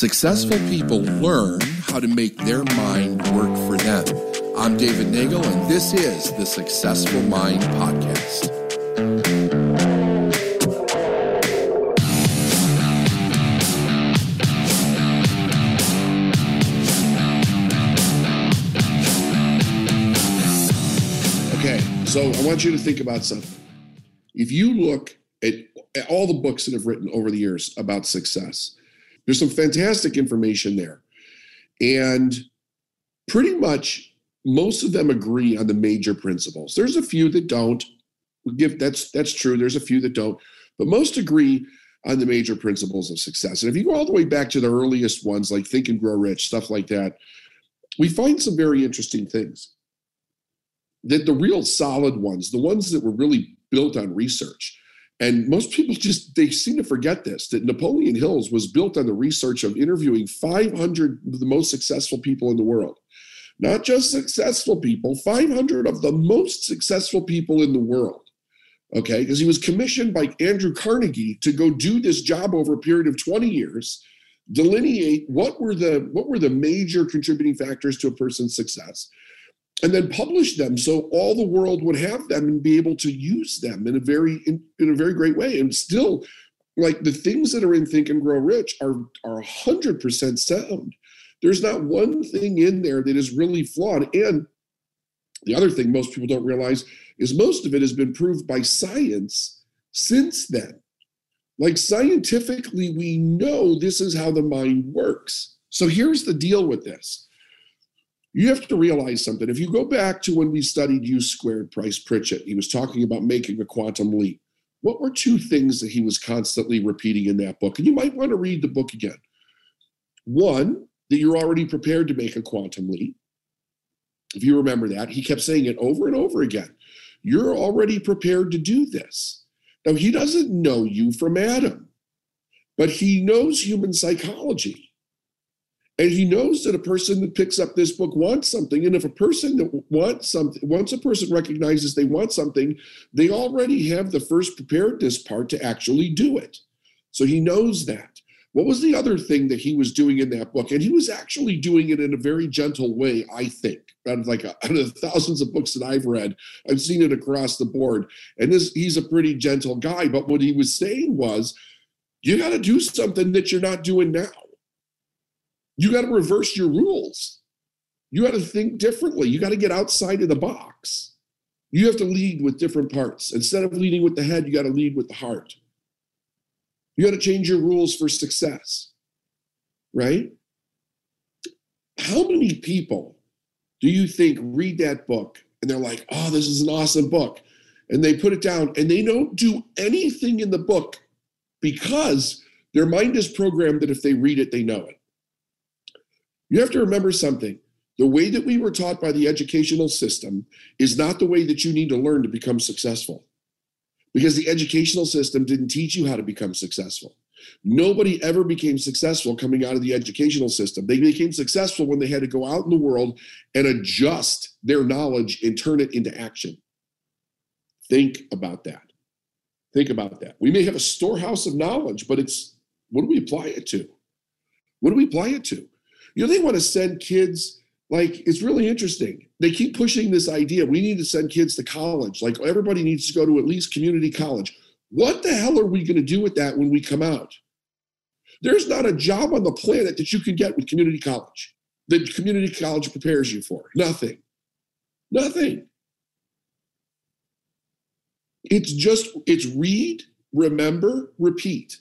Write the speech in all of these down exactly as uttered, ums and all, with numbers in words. Successful people learn how to make their mind work for them. I'm David Nagel, and this is the Successful Mind Podcast. Okay, so I want you to think about something. If you look at, at all the books that have written over the years about success, there's some fantastic information there. And pretty much most of them agree on the major principles. There's a few that don't. Give that's that's true. There's a few that don't. But most agree on the major principles of success. And if you go all the way back to the earliest ones, like Think and Grow Rich, stuff like that, we find some very interesting things. That the real solid ones, the ones that were really built on research. And most people just, they seem to forget this, that Napoleon Hill's was built on the research of interviewing five hundred of the most successful people in the world. Not just successful people, five hundred of the most successful people in the world. Okay, because he was commissioned by Andrew Carnegie to go do this job over a period of twenty years, delineate what were the, what were the major contributing factors to a person's success, and then publish them so all the world would have them and be able to use them in a very in, in a very great way. And still, like, the things that are in Think and Grow Rich are are one hundred percent sound. There's not one thing in there that is really flawed. And the other thing most people don't realize is most of it has been proved by science since then. Like, scientifically, we know this is how the mind works. So here's the deal with this. You have to realize something. If you go back to when we studied U-squared Price Pritchett, he was talking about making a quantum leap. What were two things that he was constantly repeating in that book? And you might want to read the book again. One, that you're already prepared to make a quantum leap. If you remember that, he kept saying it over and over again. You're already prepared to do this. Now, he doesn't know you from Adam, but he knows human psychology. And he knows that a person that picks up this book wants something. And if a person that wants something, once a person recognizes they want something, they already have the first preparedness part to actually do it. So he knows that. What was the other thing that he was doing in that book? And he was actually doing it in a very gentle way, I think. Out of like a, out of the thousands of books that I've read, I've seen it across the board. And this, he's a pretty gentle guy. But what he was saying was, you got to do something that you're not doing now. You got to reverse your rules. You got to think differently. You got to get outside of the box. You have to lead with different parts. Instead of leading with the head, you got to lead with the heart. You got to change your rules for success, right? How many people do you think read that book and they're like, oh, this is an awesome book, and they put it down and they don't do anything in the book because their mind is programmed that if they read it, they know it. You have to remember something. The way that we were taught by the educational system is not the way that you need to learn to become successful, because the educational system didn't teach you how to become successful. Nobody ever became successful coming out of the educational system. They became successful when they had to go out in the world and adjust their knowledge and turn it into action. Think about that. Think about that. We may have a storehouse of knowledge, but it's, what do we apply it to? What do we apply it to? You know, they want to send kids, like, it's really interesting. They keep pushing this idea. We need to send kids to college. Like, everybody needs to go to at least community college. What the hell are we going to do with that when we come out? There's not a job on the planet that you can get with community college, that community college prepares you for. Nothing. Nothing. It's just, it's read, remember, repeat.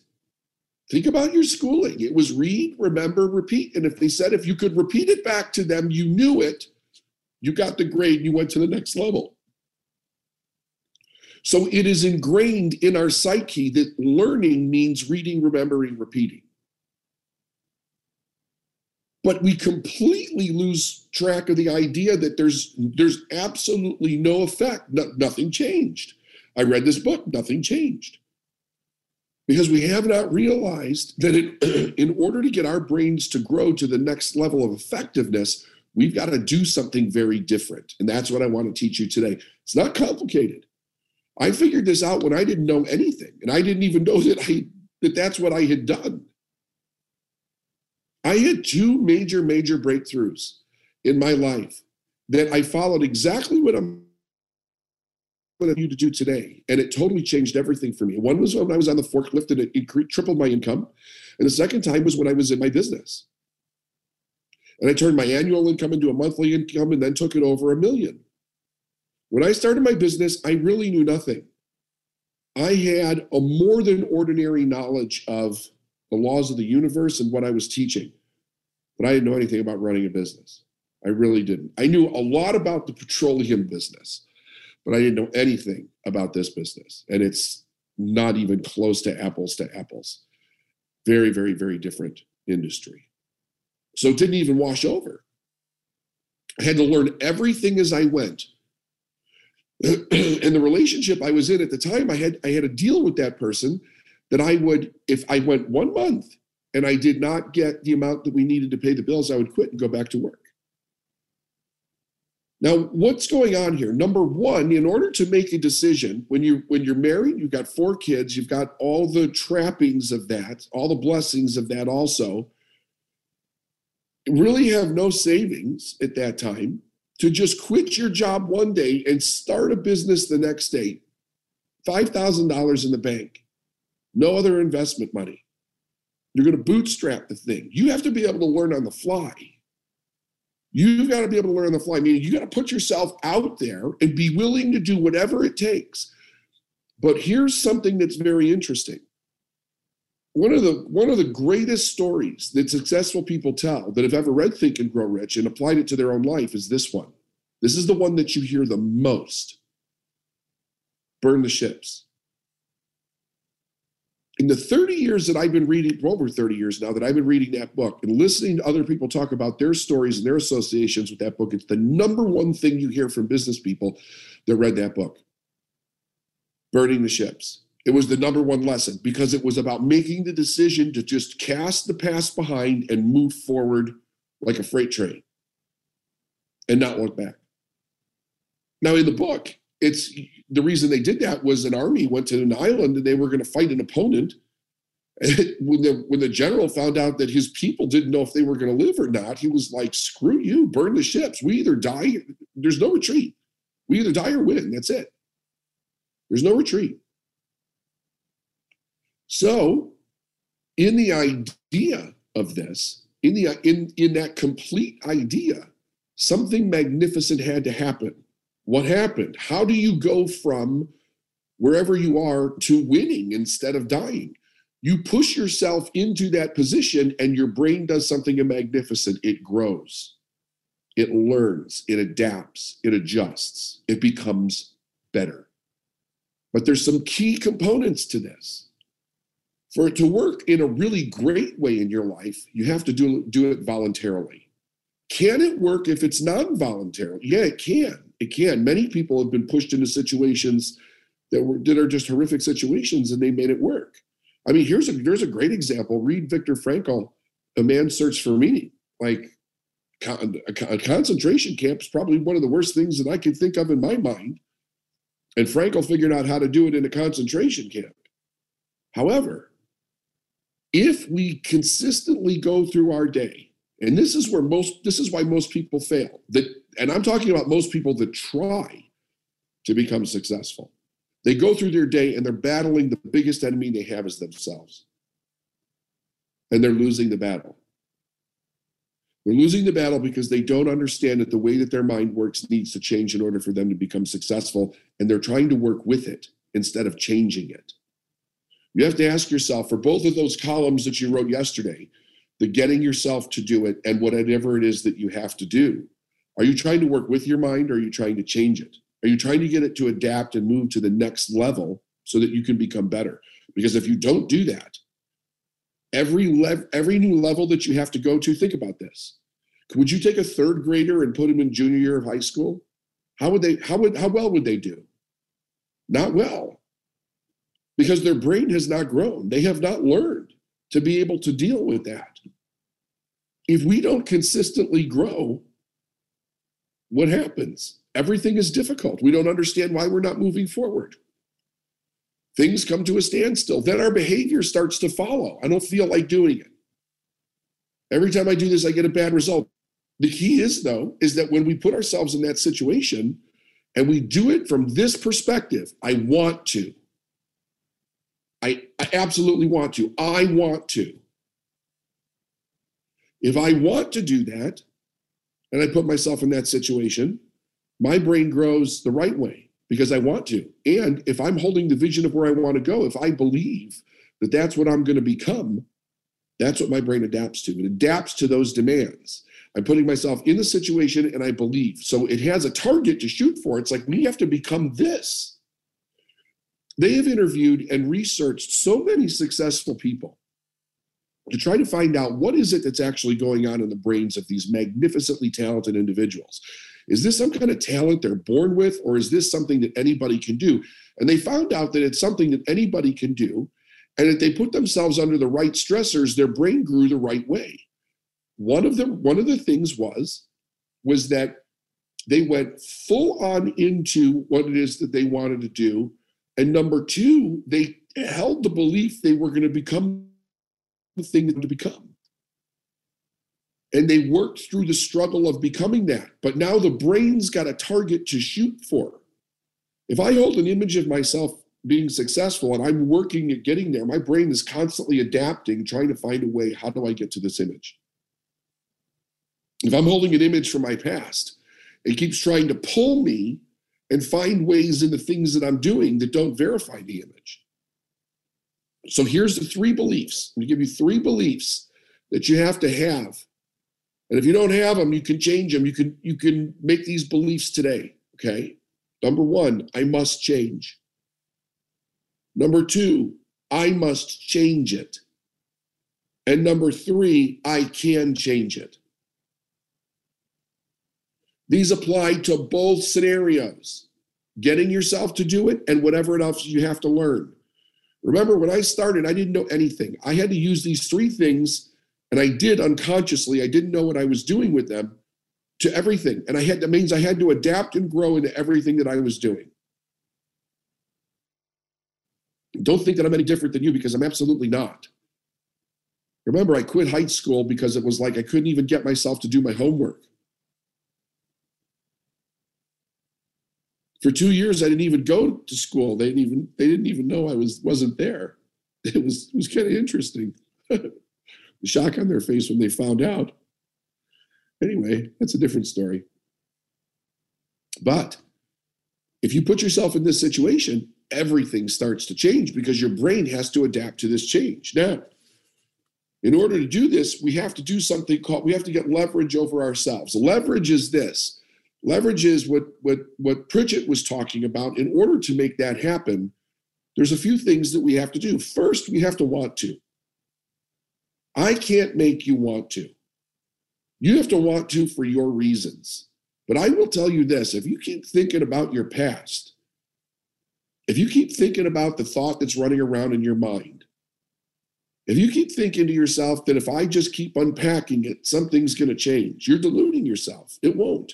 Think about your schooling. It was read, remember, repeat. And if they said, if you could repeat it back to them, you knew it, you got the grade, you went to the next level. So it is ingrained in our psyche that learning means reading, remembering, repeating. But we completely lose track of the idea that there's, there's absolutely no effect. No, nothing changed. I read this book, nothing changed. Because we have not realized that it, in order to get our brains to grow to the next level of effectiveness, we've got to do something very different. And that's what I want to teach you today. It's not complicated. I figured this out when I didn't know anything, and I didn't even know that I that that's what I had done. I had two major, major breakthroughs in my life that I followed exactly what I'm going to do today. And it totally changed everything for me. One was when I was on the forklift and it increased, tripled my income. And the second time was when I was in my business. And I turned my annual income into a monthly income and then took it over a million. When I started my business, I really knew nothing. I had a more than ordinary knowledge of the laws of the universe and what I was teaching, but I didn't know anything about running a business. I really didn't. I knew a lot about the petroleum business, but I didn't know anything about this business. And it's not even close to apples to apples. Very, very, very different industry. So it didn't even wash over. I had to learn everything as I went. And the relationship I was in at the time, I had I had a deal with that person that I would, if I went one month and I did not get the amount that we needed to pay the bills, I would quit and go back to work. Now, what's going on here? Number one, in order to make a decision, when you when you're married, you've got four kids, you've got all the trappings of that, all the blessings of that also, really have no savings at that time to just quit your job one day and start a business the next day, five thousand dollars in the bank, no other investment money. You're going to bootstrap the thing. You have to be able to learn on the fly. You've got to be able to learn on the fly, meaning you got to put yourself out there and be willing to do whatever it takes. But here's something that's very interesting. One of the one of the greatest stories that successful people tell that have ever read Think and Grow Rich and applied it to their own life is this one. This is the one that you hear the most. Burn the ships. In the thirty years that I've been reading, well, over thirty years now that I've been reading that book and listening to other people talk about their stories and their associations with that book, it's the number one thing you hear from business people that read that book. Burning the ships. It was the number one lesson because it was about making the decision to just cast the past behind and move forward like a freight train and not look back. Now, in the book, it's the reason they did that was an army went to an island and they were going to fight an opponent. And when the, when the general found out that his people didn't know if they were going to live or not, he was like, screw you, burn the ships. We either die. There's no retreat. We either die or win. That's it. There's no retreat. So in the idea of this, in the in, in that complete idea, something magnificent had to happen. What happened? How do you go from wherever you are to winning instead of dying? You push yourself into that position and your brain does something magnificent. It grows. It learns. It adapts. It adjusts. It becomes better. But there's some key components to this. For it to work in a really great way in your life, you have to do, do it voluntarily. Can it work if it's not voluntary? Yeah, it can. It can. Many people have been pushed into situations that were that are just horrific situations, and they made it work. I mean, here's a here's a great example. Read Viktor Frankl, A Man's Search for Meaning. Like a concentration camp is probably one of the worst things that I could think of in my mind. And Frankl figured out how to do it in a concentration camp. However, if we consistently go through our day, and this is where most, this is why most people fail. That, and I'm talking about most people that try to become successful. They go through their day and they're battling the biggest enemy they have is themselves. And they're losing the battle. They're losing the battle because they don't understand that the way that their mind works needs to change in order for them to become successful. And they're trying to work with it instead of changing it. You have to ask yourself for both of those columns that you wrote yesterday, the getting yourself to do it and whatever it is that you have to do. Are you trying to work with your mind or are you trying to change it? Are you trying to get it to adapt and move to the next level so that you can become better? Because if you don't do that, every level, every new level that you have to go to, think about this. Would you take a third grader and put him in junior year of high school? How would they, how would, how well would they do? Not well. Because their brain has not grown. They have not learned to be able to deal with that. If we don't consistently grow, what happens? Everything is difficult. We don't understand why we're not moving forward. Things come to a standstill. Then our behavior starts to follow. I don't feel like doing it. Every time I do this, I get a bad result. The key is, though, is that when we put ourselves in that situation and we do it from this perspective, I want to. I, I absolutely want to. I want to. If I want to do that, and I put myself in that situation, my brain grows the right way because I want to. And if I'm holding the vision of where I want to go, if I believe that that's what I'm going to become, that's what my brain adapts to. It adapts to those demands. I'm putting myself in the situation and I believe. So it has a target to shoot for. It's like, we have to become this. They have interviewed and researched so many successful people to try to find out what is it that's actually going on in the brains of these magnificently talented individuals. Is this some kind of talent they're born with, or is this something that anybody can do? And they found out that it's something that anybody can do, and if they put themselves under the right stressors, their brain grew the right way. One of the, one of the things was, was that they went full on into what it is that they wanted to do. And number two, they held the belief they were going to become the thing to become. And they worked through the struggle of becoming that. But now the brain's got a target to shoot for. If I hold an image of myself being successful and I'm working at getting there, my brain is constantly adapting, trying to find a way, how do I get to this image? If I'm holding an image from my past, it keeps trying to pull me and find ways in the things that I'm doing that don't verify the image. So here's the three beliefs. I'm gonna give you three beliefs that you have to have. And if you don't have them, you can change them. You can, you can make these beliefs today, okay? Number one, I must change. Number two, I must change it. And number three, I can change it. These apply to both scenarios, getting yourself to do it and whatever else you have to learn. Remember, when I started, I didn't know anything. I had to use these three things, and I did unconsciously. I didn't know what I was doing with them, to everything. And I had, that means I had to adapt and grow into everything that I was doing. Don't think that I'm any different than you, because I'm absolutely not. Remember, I quit high school because it was like I couldn't even get myself to do my homework. For two years, I didn't even go to school. They didn't even they didn't even know I was wasn't there. It was it was kind of interesting. The shock on their face when they found out. Anyway, that's a different story. But if you put yourself in this situation, everything starts to change because your brain has to adapt to this change. Now, in order to do this, we have to do something called we have to get leverage over ourselves. Leverage is this. Leverage is what, what, what Pritchett was talking about. In order to make that happen, there's a few things that we have to do. First, we have to want to. I can't make you want to. You have to want to for your reasons. But I will tell you this, if you keep thinking about your past, if you keep thinking about the thought that's running around in your mind, if you keep thinking to yourself that if I just keep unpacking it, something's going to change, you're deluding yourself. It won't.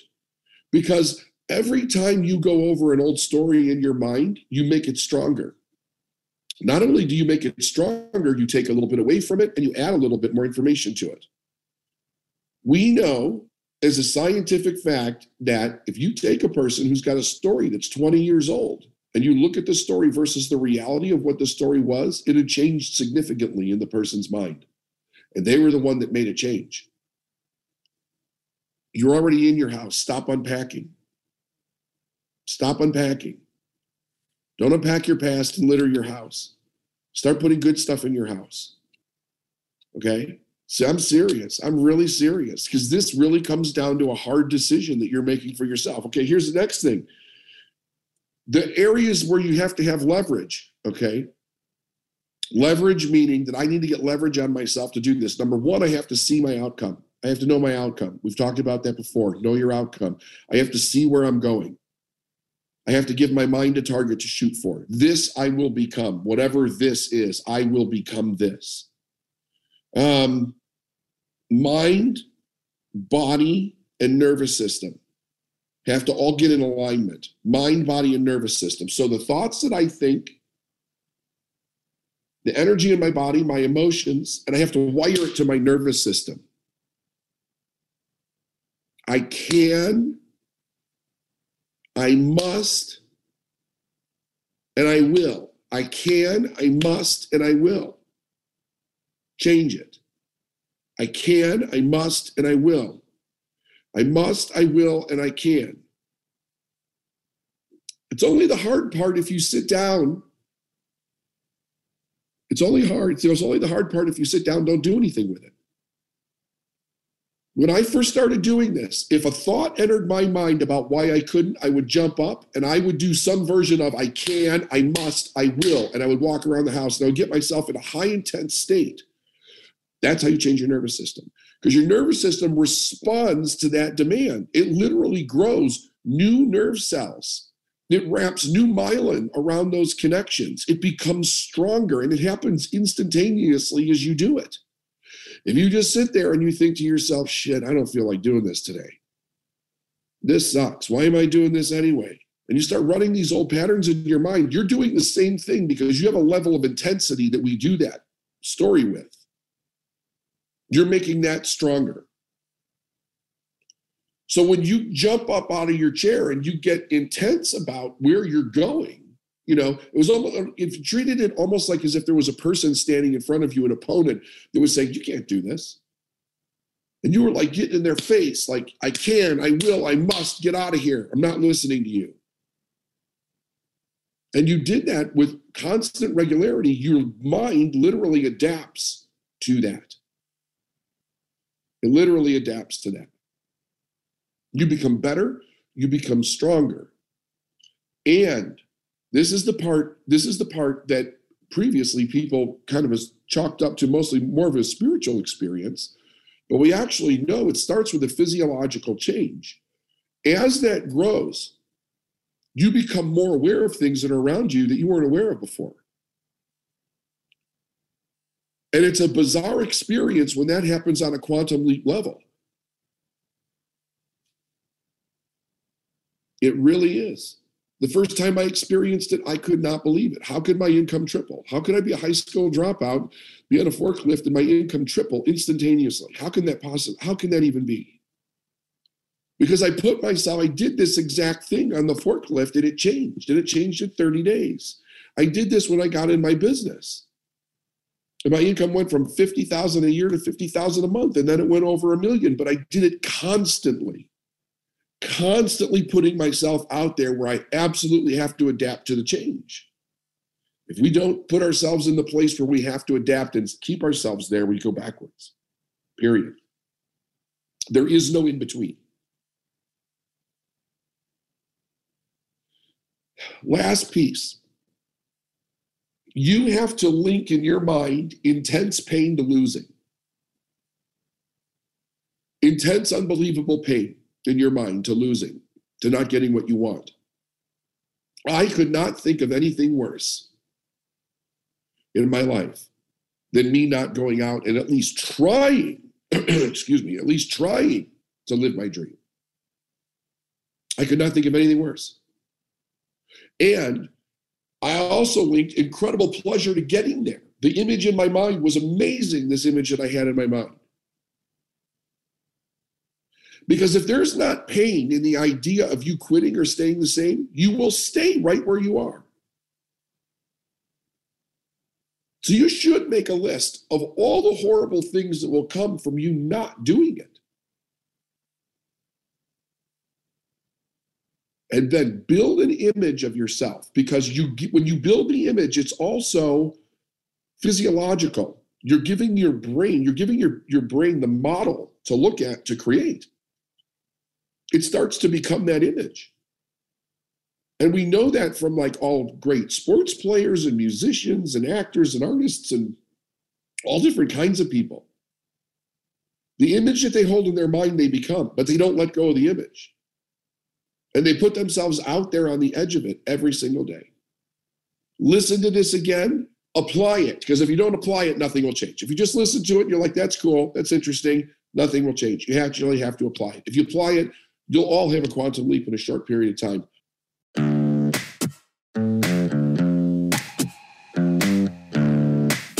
Because every time you go over an old story in your mind, you make it stronger. Not only do you make it stronger, you take a little bit away from it and you add a little bit more information to it. We know as a scientific fact that if you take a person who's got a story that's twenty years old and you look at the story versus the reality of what the story was, it had changed significantly in the person's mind. And they were the one that made a change. You're already in your house. Stop unpacking. Stop unpacking. Don't unpack your past and litter your house. Start putting good stuff in your house. Okay? So I'm serious. I'm really serious, because this really comes down to a hard decision that you're making for yourself. Okay, here's the next thing. The areas where you have to have leverage, okay? Leverage meaning that I need to get leverage on myself to do this. Number one, I have to see my outcome. I have to know my outcome. We've talked about that before. Know your outcome. I have to see where I'm going. I have to give my mind a target to shoot for. This I will become. Whatever this is, I will become this. Um, mind, body, and nervous system have to all get in alignment. Mind, body, and nervous system. So the thoughts that I think, the energy in my body, my emotions, and I have to wire it to my nervous system. I can, I must, and I will. I can, I must, and I will. Change it. I can, I must, and I will. I must, I will, and I can. It's only the hard part if you sit down. It's only hard. There's only the hard part if you sit down, don't do anything with it. When I first started doing this, if a thought entered my mind about why I couldn't, I would jump up and I would do some version of I can, I must, I will. And I would walk around the house and I would get myself in a high intense state. That's how you change your nervous system, because your nervous system responds to that demand. It literally grows new nerve cells. It wraps new myelin around those connections. It becomes stronger, and it happens instantaneously as you do it. If you just sit there and you think to yourself, shit, I don't feel like doing this today. This sucks. Why am I doing this anyway? And you start running these old patterns in your mind. You're doing the same thing because you have a level of intensity that we do that story with. You're making that stronger. So when you jump up out of your chair and you get intense about where you're going, you know, it was almost, it treated it almost like as if there was a person standing in front of you, an opponent that was saying, you can't do this. And you were like getting in their face, like, I can, I will, I must, get out of here. I'm not listening to you. And you did that with constant regularity. Your mind literally adapts to that. It literally adapts to that. You become better, you become stronger. And this is the part, this is the part that previously people kind of as chalked up to mostly more of a spiritual experience, but we actually know it starts with a physiological change. As that grows, you become more aware of things that are around you that you weren't aware of before. And it's a bizarre experience when that happens on a quantum leap level. It really is. The first time I experienced it, I could not believe it. How could my income triple? How could I be a high school dropout, be on a forklift, and my income triple instantaneously? How can that possibly, how can that even be? Because I put myself, I did this exact thing on the forklift, and it changed, and it changed in thirty days. I did this when I got in my business. And my income went from fifty thousand dollars a year to fifty thousand dollars a month, and then it went over a million, but I did it constantly. Constantly putting myself out there where I absolutely have to adapt to the change. If we don't put ourselves in the place where we have to adapt and keep ourselves there, we go backwards, period. There is no in between. Last piece. You have to link in your mind intense pain to losing. Intense, unbelievable pain in your mind to losing, to not getting what you want. I could not think of anything worse in my life than me not going out and at least trying, excuse me, at least trying to live my dream. I could not think of anything worse. And I also linked incredible pleasure to getting there. The image in my mind was amazing, this image that I had in my mind. Because if there's not pain in the idea of you quitting or staying the same, you will stay right where you are. So you should make a list of all the horrible things that will come from you not doing it. And then build an image of yourself, because you, when you build the image, it's also physiological. You're giving your brain, you're giving your, your brain the model to look at, to create. It starts to become that image. And we know that from like all great sports players and musicians and actors and artists and all different kinds of people. The image that they hold in their mind, they become, but they don't let go of the image. And they put themselves out there on the edge of it every single day. Listen to this again, apply it, because if you don't apply it, nothing will change. If you just listen to it and you're like, that's cool, that's interesting, nothing will change. You actually have to apply it. If you apply it, you'll all have a quantum leap in a short period of time.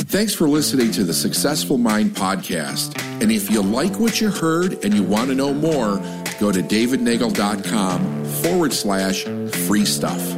Thanks for listening to the Successful Mind Podcast. And if you like what you heard and you want to know more, go to davidnagel.com forward slash free stuff.